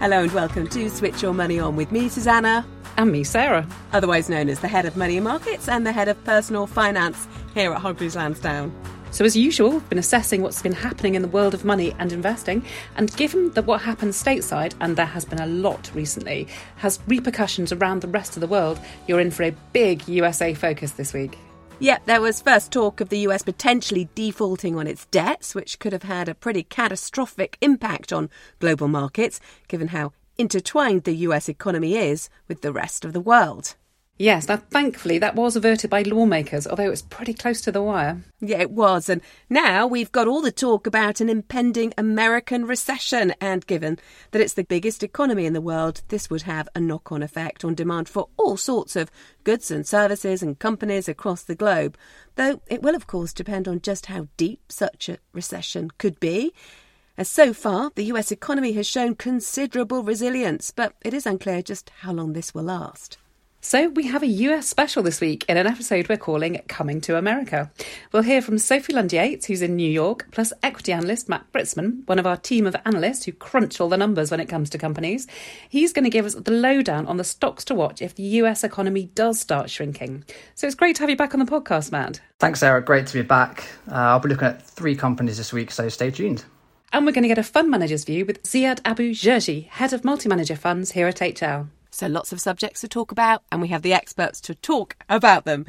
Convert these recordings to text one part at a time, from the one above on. Hello and welcome to Switch Your Money On with me, Susanna. And me, Sarah. Otherwise known as the Head of Money Markets and the Head of Personal Finance here at Hargreaves Lansdown. So as usual, we've been assessing what's been happening in the world of money and investing, and given that what happens stateside, and there has been a lot recently, has repercussions around the rest of the world, you're in for a big USA focus this week. Yep, there was first talk of the US potentially defaulting on its debts, which could have had a pretty catastrophic impact on global markets, given how intertwined the US economy is with the rest of the world. Yes, now thankfully that was averted by lawmakers, although it's pretty close to the wire. Yeah, it was. And now we've got all the talk about an impending American recession. And given that it's the biggest economy in the world, this would have a knock-on effect on demand for all sorts of goods and services and companies across the globe. Though it will, of course, depend on just how deep such a recession could be. As so far, the US economy has shown considerable resilience, but it is unclear just how long this will last. So we have a US special this week in an episode we're calling Coming to America. We'll hear from Sophie Lundyates, who's in New York, plus equity analyst Matt Britzman, one of our team of analysts who crunch all the numbers when it comes to companies. He's going to give us the lowdown on the stocks to watch if the US economy does start shrinking. So it's great to have you back on the podcast, Matt. Thanks, Sarah. Great to be back. I'll be looking at three companies this week, so stay tuned. And we're going to get a fund manager's view with Ziad Abu-Jerji, head of multi-manager funds here at HR. So lots of subjects to talk about, and we have the experts to talk about them.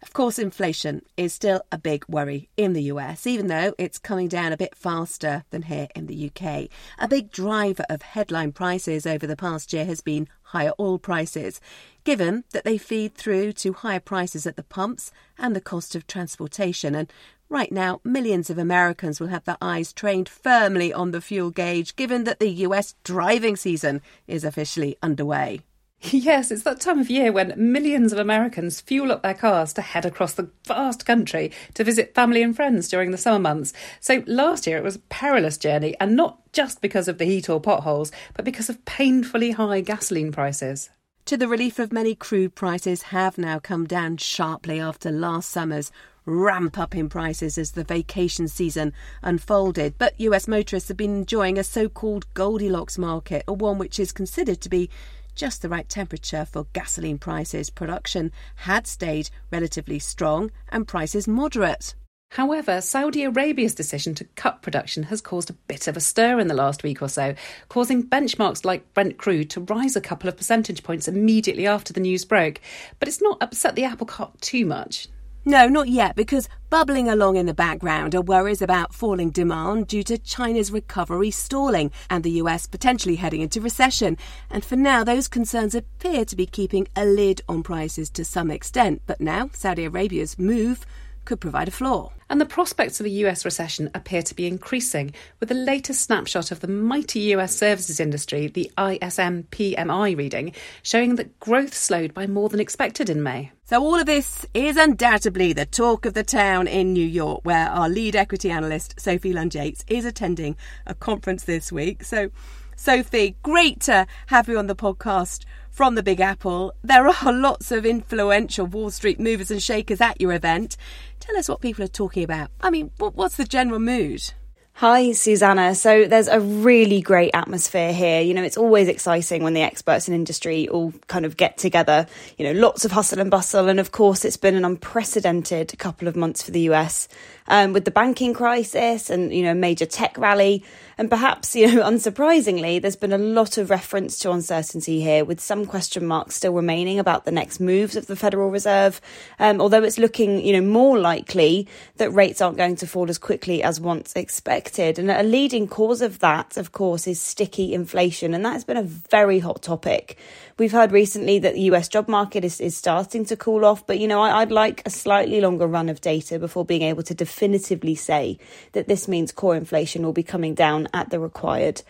Of course, inflation is still a big worry in the US, even though it's coming down a bit faster than here in the UK. A big driver of headline prices over the past year has been higher oil prices, given that they feed through to higher prices at the pumps and the cost of transportation. And right now, millions of Americans will have their eyes trained firmly on the fuel gauge, given that the US driving season is officially underway. Yes, it's that time of year when millions of Americans fuel up their cars to head across the vast country to visit family and friends during the summer months. So last year it was a perilous journey, and not just because of the heat or potholes, but because of painfully high gasoline prices. To the relief of many, crude prices have now come down sharply after last summer's ramp up in prices as the vacation season unfolded. But US motorists have been enjoying a so-called Goldilocks market, or one which is considered to be just the right temperature for gasoline prices. Production had stayed relatively strong and prices moderate. However, Saudi Arabia's decision to cut production has caused a bit of a stir in the last week or so, causing benchmarks like Brent crude to rise a couple of percentage points immediately after the news broke. But it's not upset the apple cart too much. No, not yet, because bubbling along in the background are worries about falling demand due to China's recovery stalling and the US potentially heading into recession. And for now, those concerns appear to be keeping a lid on prices to some extent. But now, Saudi Arabia's move could provide a floor. And the prospects of a US recession appear to be increasing, with the latest snapshot of the mighty US services industry, the ISM PMI reading, showing that growth slowed by more than expected in May. So all of this is undoubtedly the talk of the town in New York, where our lead equity analyst, Sophie Lundyates, is attending a conference this week. So, Sophie, great to have you on the podcast from the Big Apple. There are lots of influential Wall Street movers and shakers at your event. Tell us what people are talking about. I mean, what's the general mood? Hi, Susanna. So there's a really great atmosphere here. You know, it's always exciting when the experts in industry all kind of get together. You know, lots of hustle and bustle. And of course, it's been an unprecedented couple of months for the US with the banking crisis and, you know, major tech rally. And perhaps, you know, unsurprisingly, there's been a lot of reference to uncertainty here, with some question marks still remaining about the next moves of the Federal Reserve. Although it's looking, you know, more likely that rates aren't going to fall as quickly as once expected. And a leading cause of that, of course, is sticky inflation. And that's been a very hot topic. We've heard recently that the US job market is starting to cool off. But, you know, I'd like a slightly longer run of data before being able to definitively say that this means core inflation will be coming down at the required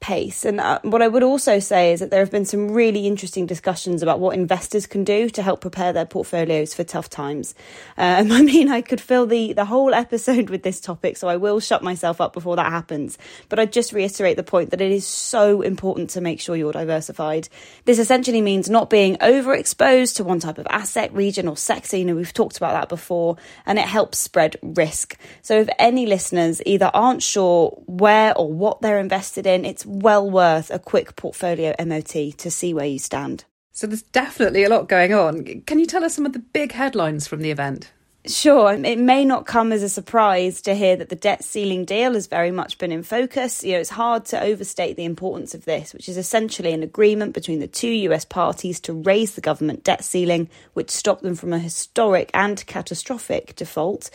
pace. And what I would also say is that there have been some really interesting discussions about what investors can do to help prepare their portfolios for tough times. I mean, I could fill the whole episode with this topic, so I will shut myself up before that happens. But I just reiterate the point that it is so important to make sure you're diversified. This essentially means not being overexposed to one type of asset, region or sector. You know, we've talked about that before, and it helps spread risk. So if any listeners either aren't sure where or what they're invested in, it's well worth a quick portfolio MOT to see where you stand. So there's definitely a lot going on. Can you tell us some of the big headlines from the event? Sure. It may not come as a surprise to hear that the debt ceiling deal has very much been in focus. You know, it's hard to overstate the importance of this, which is essentially an agreement between the two US parties to raise the government debt ceiling, which stopped them from a historic and catastrophic default.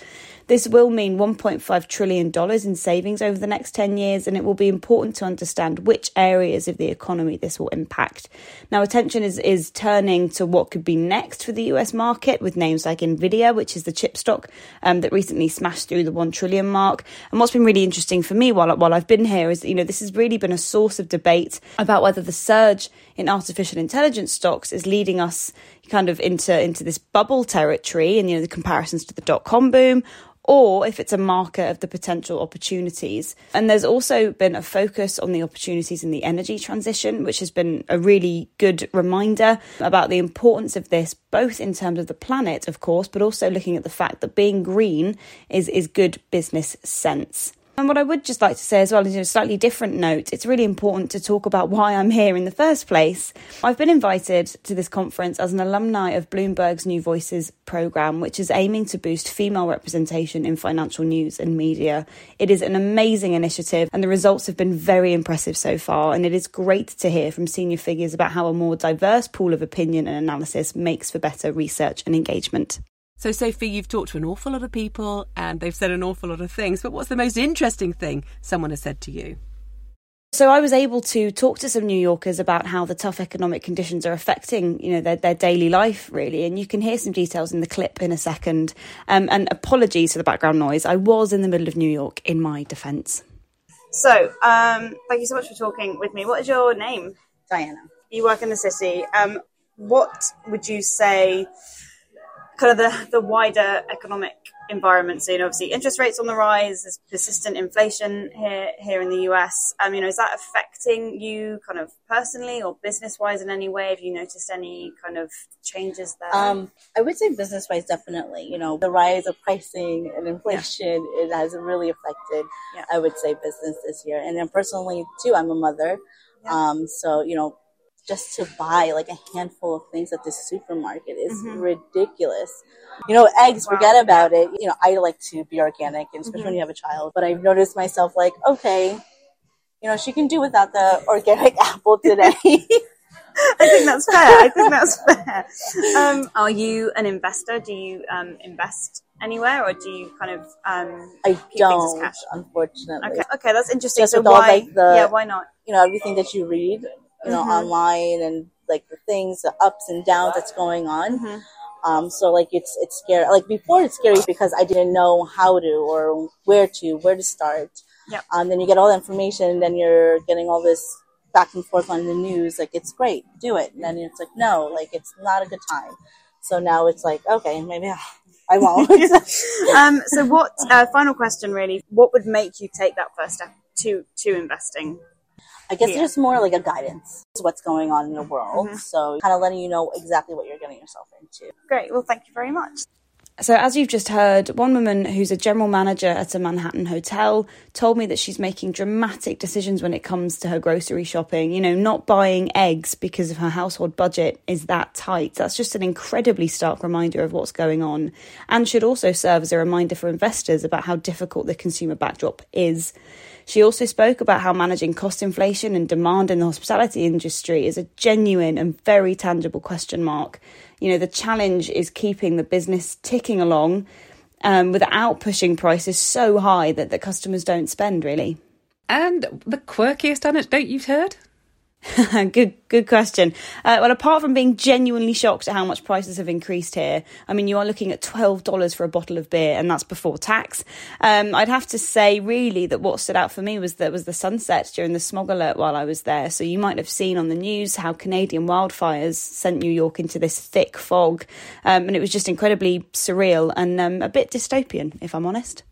This will mean $1.5 trillion in savings over the next 10 years, and it will be important to understand which areas of the economy this will impact. Now, attention is turning to what could be next for the US market, with names like Nvidia, which is the chip stock that recently smashed through the 1 trillion mark. And what's been really interesting for me while I've been here is, you know, this has really been a source of debate about whether the surge in artificial intelligence stocks is leading us kind of into this bubble territory, and, you know, the comparisons to the dot-com boom, or if it's a marker of the potential opportunities. And there's also been a focus on the opportunities in the energy transition, which has been a really good reminder about the importance of this, both in terms of the planet, of course, but also looking at the fact that being green is good business sense. And what I would just like to say as well is, on a slightly different note, it's really important to talk about why I'm here in the first place. I've been invited to this conference as an alumni of Bloomberg's New Voices programme, which is aiming to boost female representation in financial news and media. It is an amazing initiative, and the results have been very impressive so far. And it is great to hear from senior figures about how a more diverse pool of opinion and analysis makes for better research and engagement. So, Sophie, you've talked to an awful lot of people and they've said an awful lot of things, but what's the most interesting thing someone has said to you? So I was able to talk to some New Yorkers about how the tough economic conditions are affecting, you know, their daily life, really. And you can hear some details in the clip in a second. And apologies for the background noise. I was in the middle of New York, in my defence. So thank you so much for talking with me. What is your name? Diana. You work in the city. What would you say kind of the wider economic environment? So, you know, obviously interest rates on the rise, there's persistent inflation here in the US. You know, is that affecting you kind of personally or business-wise in any way? Have you noticed any kind of changes there? I would say business-wise, definitely. You know, the rise of pricing and inflation, it has really affected, I would say, business this year. And then personally, too, I'm a mother. Yeah. So, you know, just to buy like a handful of things at the supermarket is ridiculous. You know, eggs, forget about it. You know, I like to be organic, and especially when you have a child. But I've noticed myself like, okay, you know, she can do without the organic apple today. I think that's fair. Are you an investor? Do you invest anywhere, or do you kind of I keep don't, things as cash? Unfortunately. Okay, that's interesting. Just so why? Why not? You know, everything that you read, you know, online, and like the things, the ups and downs that's going on. So like it's scary. Like before, it's scary because I didn't know how to or where to start. Yeah. Then you get all the information, and then you're getting all this back and forth on the news. Like, it's great, do it, and then it's like, no, like, it's not a good time. So now it's like, okay, maybe I won't. So what? Final question, really. What would make you take that first step to investing? I guess it's just more like a guidance to what's going on in the world. So kind of letting you know exactly what you're getting yourself into. Great. Well, thank you very much. So as you've just heard, one woman who's a general manager at a Manhattan hotel told me that she's making dramatic decisions when it comes to her grocery shopping. You know, not buying eggs because of her household budget is that tight. That's just an incredibly stark reminder of what's going on, and should also serve as a reminder for investors about how difficult the consumer backdrop is. She also spoke about how managing cost inflation and demand in the hospitality industry is a genuine and very tangible question mark. You know, the challenge is keeping the business ticking along without pushing prices so high that the customers don't spend, really. And the quirkiest anecdote you've heard? Good question. Well, apart from being genuinely shocked at how much prices have increased here, I mean, you are looking at $12 for a bottle of beer, and that's before tax. I'd have to say, really, that what stood out for me was the sunset during the smog alert while I was there. So you might have seen on the news how Canadian wildfires sent New York into this thick fog. And it was just incredibly surreal and a bit dystopian, if I'm honest.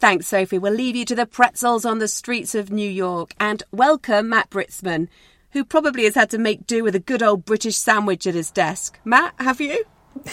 Thanks, Sophie. We'll leave you to the pretzels on the streets of New York, and welcome Matt Britzman, who probably has had to make do with a good old British sandwich at his desk. Matt, have you?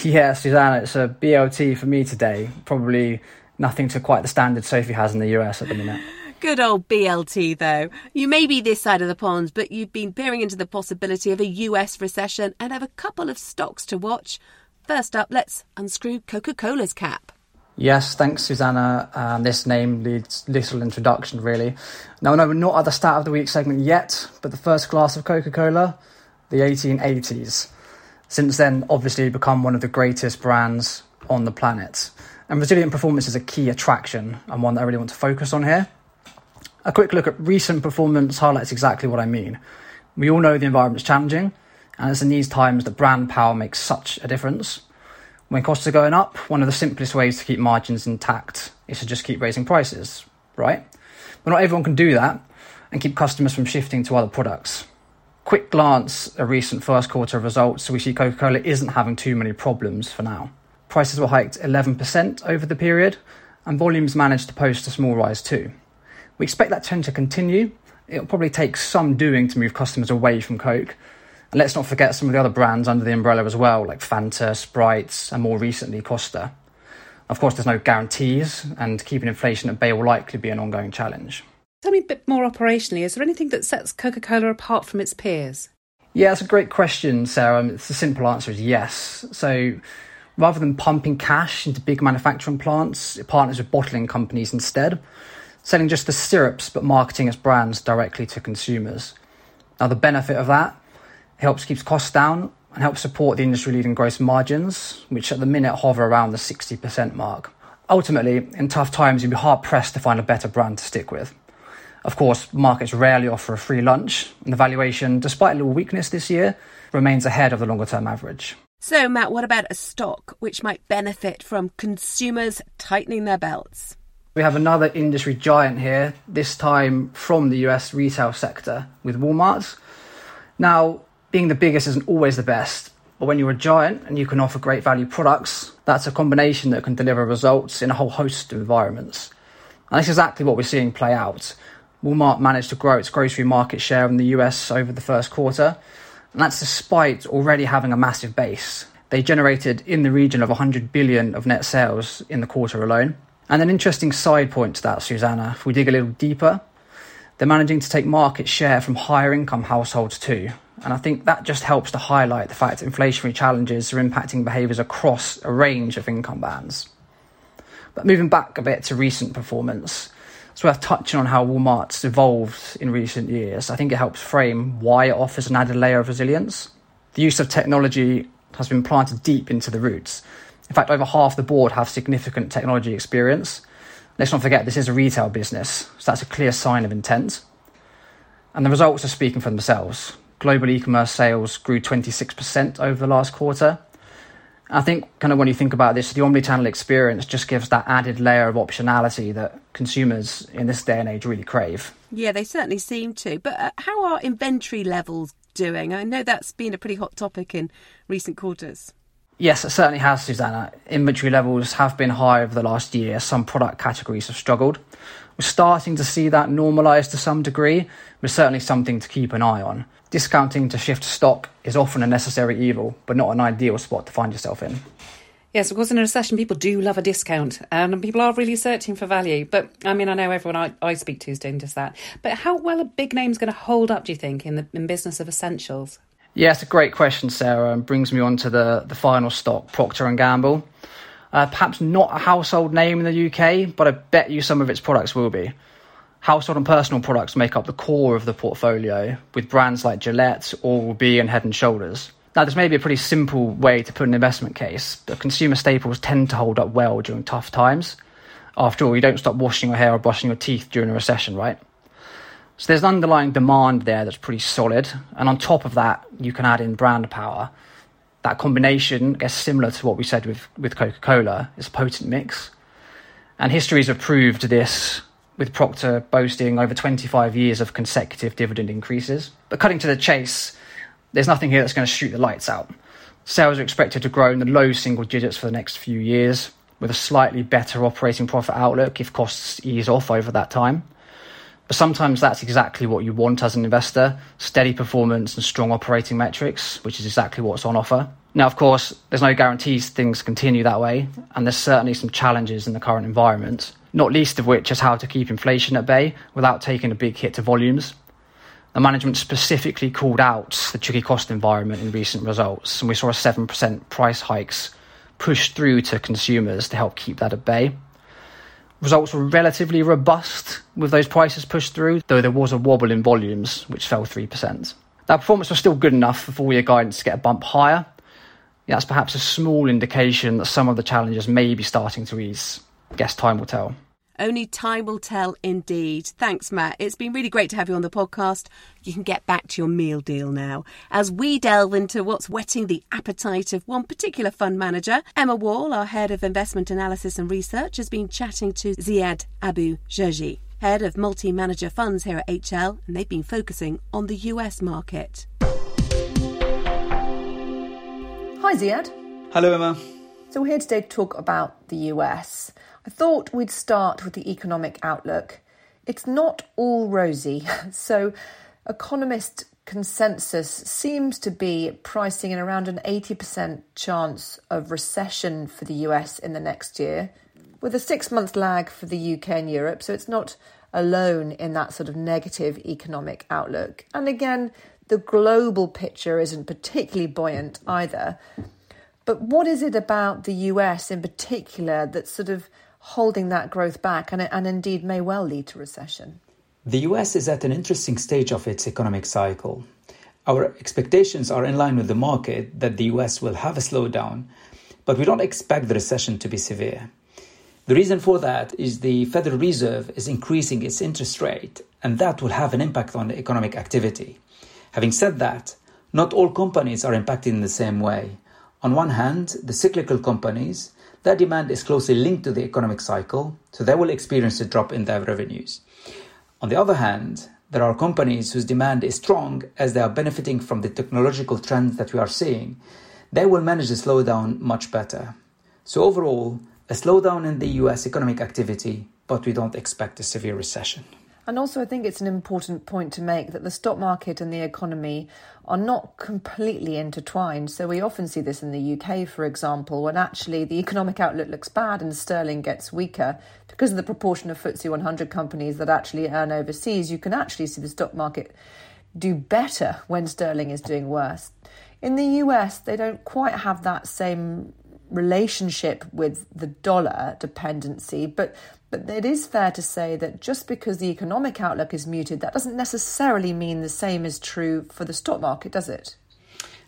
Yeah, Susanna, it's a BLT for me today. Probably nothing to quite the standard Sophie has in the US at the minute. Good old BLT, though. You may be this side of the pond, but you've been peering into the possibility of a US recession and have a couple of stocks to watch. First up, let's unscrew Coca-Cola's cap. Yes, thanks, Susanna. This name needs little introduction, really. Now, no, we're not at the start of the week segment yet, but the first glass of Coca-Cola, the 1880s. Since then, obviously, become one of the greatest brands on the planet. And resilient performance is a key attraction and one that I really want to focus on here. A quick look at recent performance highlights exactly what I mean. We all know the environment's challenging, and it's in these times that brand power makes such a difference. When costs are going up, one of the simplest ways to keep margins intact is to just keep raising prices, right? But not everyone can do that and keep customers from shifting to other products. Quick glance at recent first quarter results, we see Coca-Cola isn't having too many problems for now. Prices were hiked 11% over the period, and volumes managed to post a small rise too. We expect that trend to continue. It'll probably take some doing to move customers away from Coke. And let's not forget some of the other brands under the umbrella as well, like Fanta, Sprite, and more recently, Costa. Of course, there's no guarantees, and keeping inflation at bay will likely be an ongoing challenge. Tell me a bit more operationally, is there anything that sets Coca-Cola apart from its peers? Yeah, that's a great question, Sarah. The simple answer is yes. So rather than pumping cash into big manufacturing plants, it partners with bottling companies instead, selling just the syrups but marketing its brands directly to consumers. Now, the benefit of that, it helps keep costs down and helps support the industry-leading gross margins, which at the minute hover around the 60% mark. Ultimately, in tough times, you'd be hard-pressed to find a better brand to stick with. Of course, markets rarely offer a free lunch, and the valuation, despite a little weakness this year, remains ahead of the longer-term average. So, Matt, what about a stock which might benefit from consumers tightening their belts? We have another industry giant here, this time from the US retail sector, with Walmart. Now, being the biggest isn't always the best, but when you're a giant and you can offer great value products, that's a combination that can deliver results in a whole host of environments. And that's exactly what we're seeing play out. Walmart managed to grow its grocery market share in the US over the first quarter, and that's despite already having a massive base. They generated in the region of $100 billion of net sales in the quarter alone. And an interesting side point to that, Susanna, if we dig a little deeper, they're managing to take market share from higher income households too. And I think that just helps to highlight the fact that inflationary challenges are impacting behaviours across a range of income bands. But moving back a bit to recent performance, it's worth touching on how Walmart's evolved in recent years. I think it helps frame why it offers an added layer of resilience. The use of technology has been planted deep into the roots. In fact, over half the board have significant technology experience. Let's not forget this is a retail business, so that's a clear sign of intent. And the results are speaking for themselves. Global e-commerce sales grew 26% over the last quarter. I think kind of when you think about this, the omnichannel experience just gives that added layer of optionality that consumers in this day and age really crave. Yeah, they certainly seem to. But how are inventory levels doing? I know that's been a pretty hot topic in recent quarters. Yes, it certainly has, Susanna. Inventory levels have been high over the last year. Some product categories have struggled. We're starting to see that normalise to some degree, but certainly something to keep an eye on. Discounting to shift stock is often a necessary evil, but not an ideal spot to find yourself in. Yes, of course, in a recession, people do love a discount and people are really searching for value. But I mean, I know everyone I speak to is doing just that. But how well a big name's going to hold up, do you think, in business of essentials? Yeah, it's a great question, Sarah, and brings me on to the final stock, Procter & Gamble. Perhaps not a household name in the UK, but I bet you some of its products will be. Household and personal products make up the core of the portfolio, with brands like Gillette, Oral-B and Head & Shoulders. Now, this may be a pretty simple way to put an investment case, but consumer staples tend to hold up well during tough times. After all, you don't stop washing your hair or brushing your teeth during a recession, right? So there's an underlying demand there that's pretty solid. And on top of that, you can add in brand power. That combination, I guess similar to what we said with Coca-Cola, is a potent mix. And history's approved this, with Procter boasting over 25 years of consecutive dividend increases. But cutting to the chase, there's nothing here that's going to shoot the lights out. Sales are expected to grow in the low single digits for the next few years, with a slightly better operating profit outlook if costs ease off over that time. But sometimes that's exactly what you want as an investor, steady performance and strong operating metrics, which is exactly what's on offer. Now, of course, there's no guarantees things continue that way, and there's certainly some challenges in the current environment. not least of which is how to keep inflation at bay without taking a big hit to volumes. The management specifically called out the tricky cost environment in recent results, and we saw a 7% price hikes pushed through to consumers to help keep that at bay. Results were relatively robust with those prices pushed through, though there was a wobble in volumes, which fell 3%. That performance was still good enough for full-year guidance to get a bump higher. That's perhaps a small indication that some of the challenges may be starting to ease. I guess time will tell. Only time will tell indeed. Thanks, Matt. It's been really great to have you on the podcast. You can get back to your meal deal now as we delve into what's whetting the appetite of one particular fund manager. Emma Wall, our Head of Investment Analysis and Research, has been chatting to Ziad Abu-Jerji, Head of Multi-Manager Funds here at HL, and they've been focusing on the US market. Hi, Ziad. Hello, Emma. So we're here today to talk about the US. I thought we'd start with the economic outlook. It's not all rosy, so economist consensus seems to be pricing in around an 80% chance of recession for the US in the next year, with a 6-month lag for the UK and Europe, so it's not alone in that sort of negative economic outlook. And again, the global picture isn't particularly buoyant either. But what is it about the US in particular that's sort of holding that growth back and indeed may well lead to recession? The US is at an interesting stage of its economic cycle. Our expectations are in line with the market that the US will have a slowdown, but we don't expect the recession to be severe. The reason for that is the Federal Reserve is increasing its interest rate, and that will have an impact on economic activity. Having said that, not all companies are impacted in the same way. On one hand, the cyclical companies, their demand is closely linked to the economic cycle, so they will experience a drop in their revenues. On the other hand, there are companies whose demand is strong as they are benefiting from the technological trends that we are seeing. They will manage the slowdown much better. So overall, a slowdown in the US economic activity, but we don't expect a severe recession. And also I think it's an important point to make that the stock market and the economy are not completely intertwined. So we often see this in the UK, for example, when actually the economic outlook looks bad and sterling gets weaker. Because of the proportion of FTSE 100 companies that actually earn overseas, you can actually see the stock market do better when sterling is doing worse. In the US, they don't quite have that same relationship with the dollar dependency, but it is fair to say that just because the economic outlook is muted, that doesn't necessarily mean the same is true for the stock market, does it?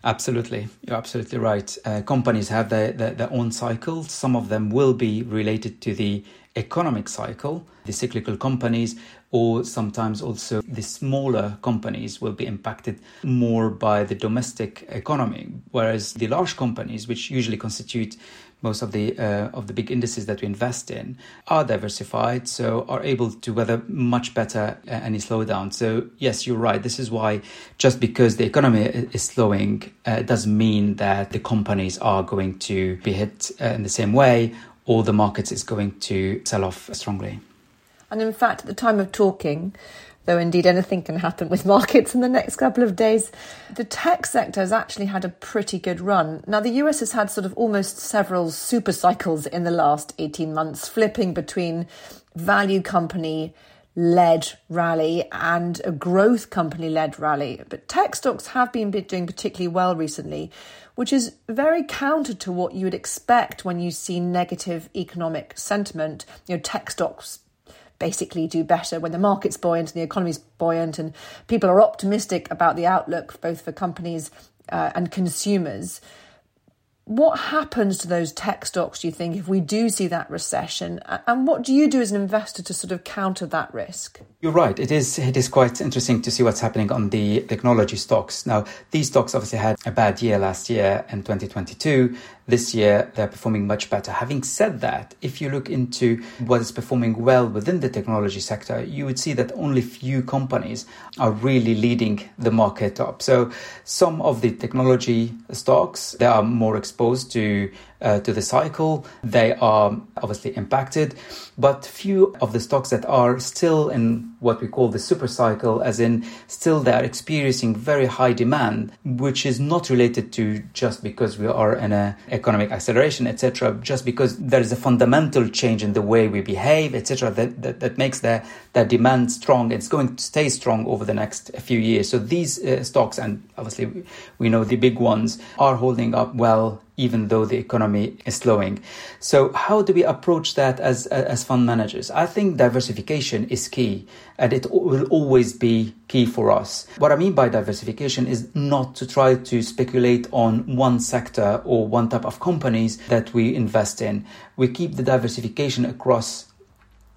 Absolutely. You're absolutely right. Companies have their own cycle. Some of them will be related to the economic cycle, the cyclical companies, or sometimes also the smaller companies will be impacted more by the domestic economy, whereas the large companies, which usually constitute most of the big indices that we invest in, are diversified, so are able to weather much better any slowdown. So yes, you're right. This is why just because the economy is slowing doesn't mean that the companies are going to be hit in the same way, or the market is going to sell off strongly. And in fact, at the time of talking, though indeed anything can happen with markets in the next couple of days, the tech sector has actually had a pretty good run. Now, the US has had sort of almost several super cycles in the last 18 months, flipping between value company-led rally and a growth company-led rally. But tech stocks have been doing particularly well recently, which is very counter to what you would expect when you see negative economic sentiment. You know, tech stocks basically do better when the market's buoyant and the economy's buoyant and people are optimistic about the outlook both for companies and consumers. What happens to those tech stocks, do you think, if we do see that recession? And what do you do as an investor to sort of counter that risk? You're right. It is quite interesting to see what's happening on the technology stocks. Now, these stocks obviously had a bad year last year in 2022. This year, they're performing much better. Having said that, if you look into what is performing well within the technology sector, you would see that only few companies are really leading the market up. So some of the technology stocks, they are more exposed to the cycle. They are obviously impacted, but few of the stocks that are still in what we call the super cycle, as in still they are experiencing very high demand, which is not related to just because we are in an economic acceleration, etc., just because there is a fundamental change in the way we behave, etc., that makes the demand strong. It's going to stay strong over the next few years. So these stocks, and obviously we know the big ones, are holding up well, even though the economy is slowing. So how do we approach that as fund managers? I think diversification is key, and it will always be key for us. What I mean by diversification is not to try to speculate on one sector or one type of companies that we invest in. We keep the diversification across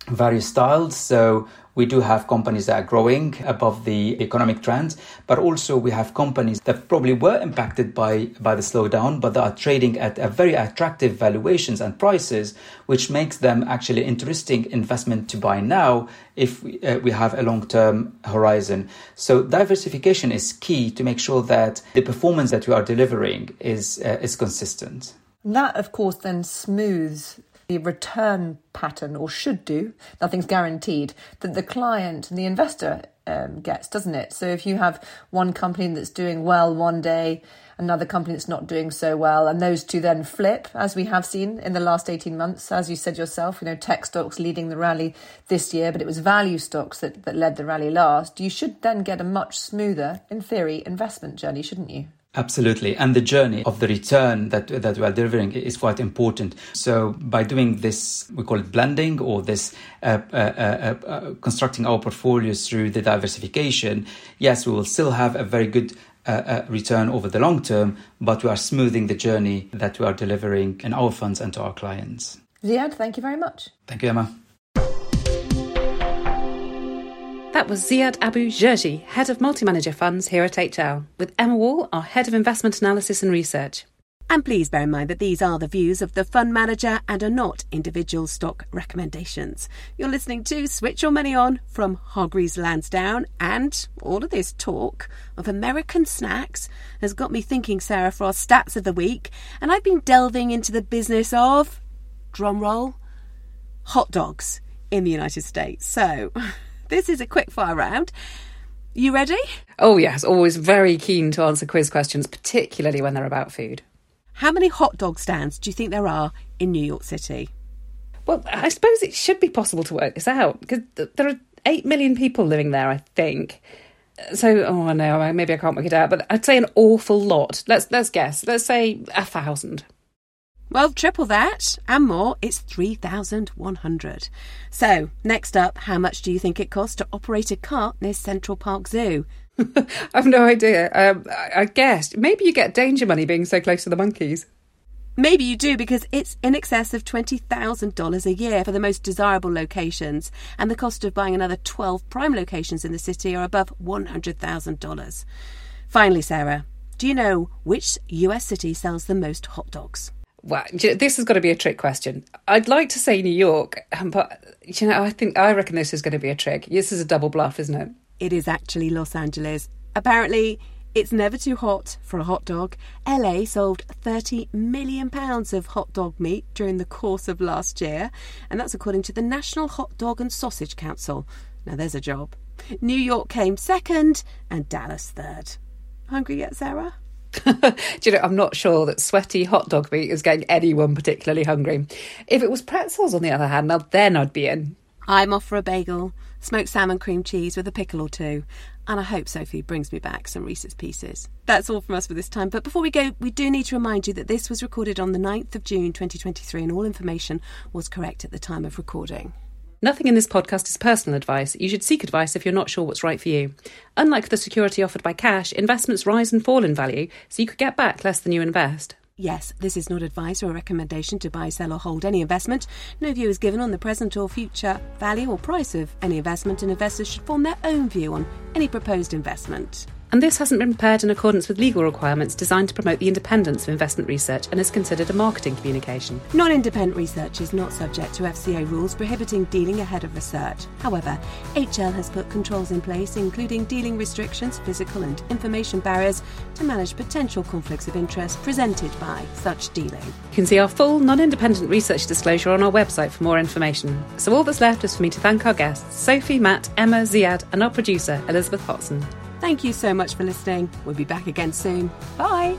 various styles. So we do have companies that are growing above the economic trend, but also we have companies that probably were impacted by the slowdown, but they are trading at a very attractive valuations and prices, which makes them actually interesting investment to buy now if we have a long-term horizon. So diversification is key to make sure that the performance that we are delivering is consistent. That, of course, then smooths the return pattern, or should do, nothing's guaranteed, that the client and the investor gets, doesn't it? So if you have one company that's doing well one day, another company that's not doing so well, and those two then flip, as we have seen in the last 18 months, as you said yourself, you know, tech stocks leading the rally this year, but it was value stocks that led the rally last, you should then get a much smoother, in theory, investment journey, shouldn't you? Absolutely. And the journey of the return that we are delivering is quite important. So by doing this, we call it blending, or this constructing our portfolios through the diversification, yes, we will still have a very good return over the long term, but we are smoothing the journey that we are delivering in our funds and to our clients. Ziad, thank you very much. Thank you, Emma. That was Ziad Abu-Jerji, Head of Multi-Manager Funds here at HL, with Emma Wall, our Head of Investment Analysis and Research. And please bear in mind that these are the views of the fund manager and are not individual stock recommendations. You're listening to Switch Your Money On from Hargreaves Lansdown, and all of this talk of American snacks has got me thinking, Sarah, for our stats of the week, and I've been delving into the business of, drumroll, hot dogs in the United States. So this is a quick fire round. You ready? Oh, yes. Always very keen to answer quiz questions, particularly when they're about food. How many hot dog stands do you think there are in New York City? Well, I suppose it should be possible to work this out, because there are 8 million people living there, I think. So, oh, no, maybe I can't work it out, but I'd say an awful lot. Let's guess. Let's say 1,000. Well, triple that and more. It's 3,100. So, next up, how much do you think it costs to operate a cart near Central Park Zoo? I've no idea. I guessed. Maybe you get danger money being so close to the monkeys. Maybe you do, because it's in excess of $20,000 a year for the most desirable locations, and the cost of buying another 12 prime locations in the city are above $100,000. Finally, Sarah, do you know which US city sells the most hot dogs? Well, this has got to be a trick question. I'd like to say New York, but, you know, I reckon this is going to be a trick. This is a double bluff, isn't it? It is actually Los Angeles. Apparently, it's never too hot for a hot dog. LA sold £30 million of hot dog meat during the course of last year, and that's according to the National Hot Dog and Sausage Council. Now, there's a job. New York came second and Dallas third. Hungry yet, Sarah? Do you know, I'm not sure that sweaty hot dog meat is getting anyone particularly hungry. If it was pretzels, on the other hand, now then I'd be in. I'm off for a bagel, smoked salmon cream cheese with a pickle or two, and I hope Sophie brings me back some Reese's Pieces. That's all from us for this time, but before we go, we do need to remind you that this was recorded on the 9th of June 2023, and all information was correct at the time of recording. Nothing in this podcast is personal advice. You should seek advice if you're not sure what's right for you. Unlike the security offered by cash, investments rise and fall in value, so you could get back less than you invest. Yes, this is not advice or a recommendation to buy, sell or hold any investment. No view is given on the present or future value or price of any investment, and investors should form their own view on any proposed investment. and this hasn't been prepared in accordance with legal requirements designed to promote the independence of investment research and is considered a marketing communication. Non-independent research is not subject to FCA rules prohibiting dealing ahead of research. However, HL has put controls in place, including dealing restrictions, physical and information barriers, to manage potential conflicts of interest presented by such dealing. You can see our full non-independent research disclosure on our website for more information. So all that's left is for me to thank our guests, Sophie, Matt, Emma, Ziad, and our producer, Elizabeth Hotson. Thank you so much for listening. We'll be back again soon. Bye!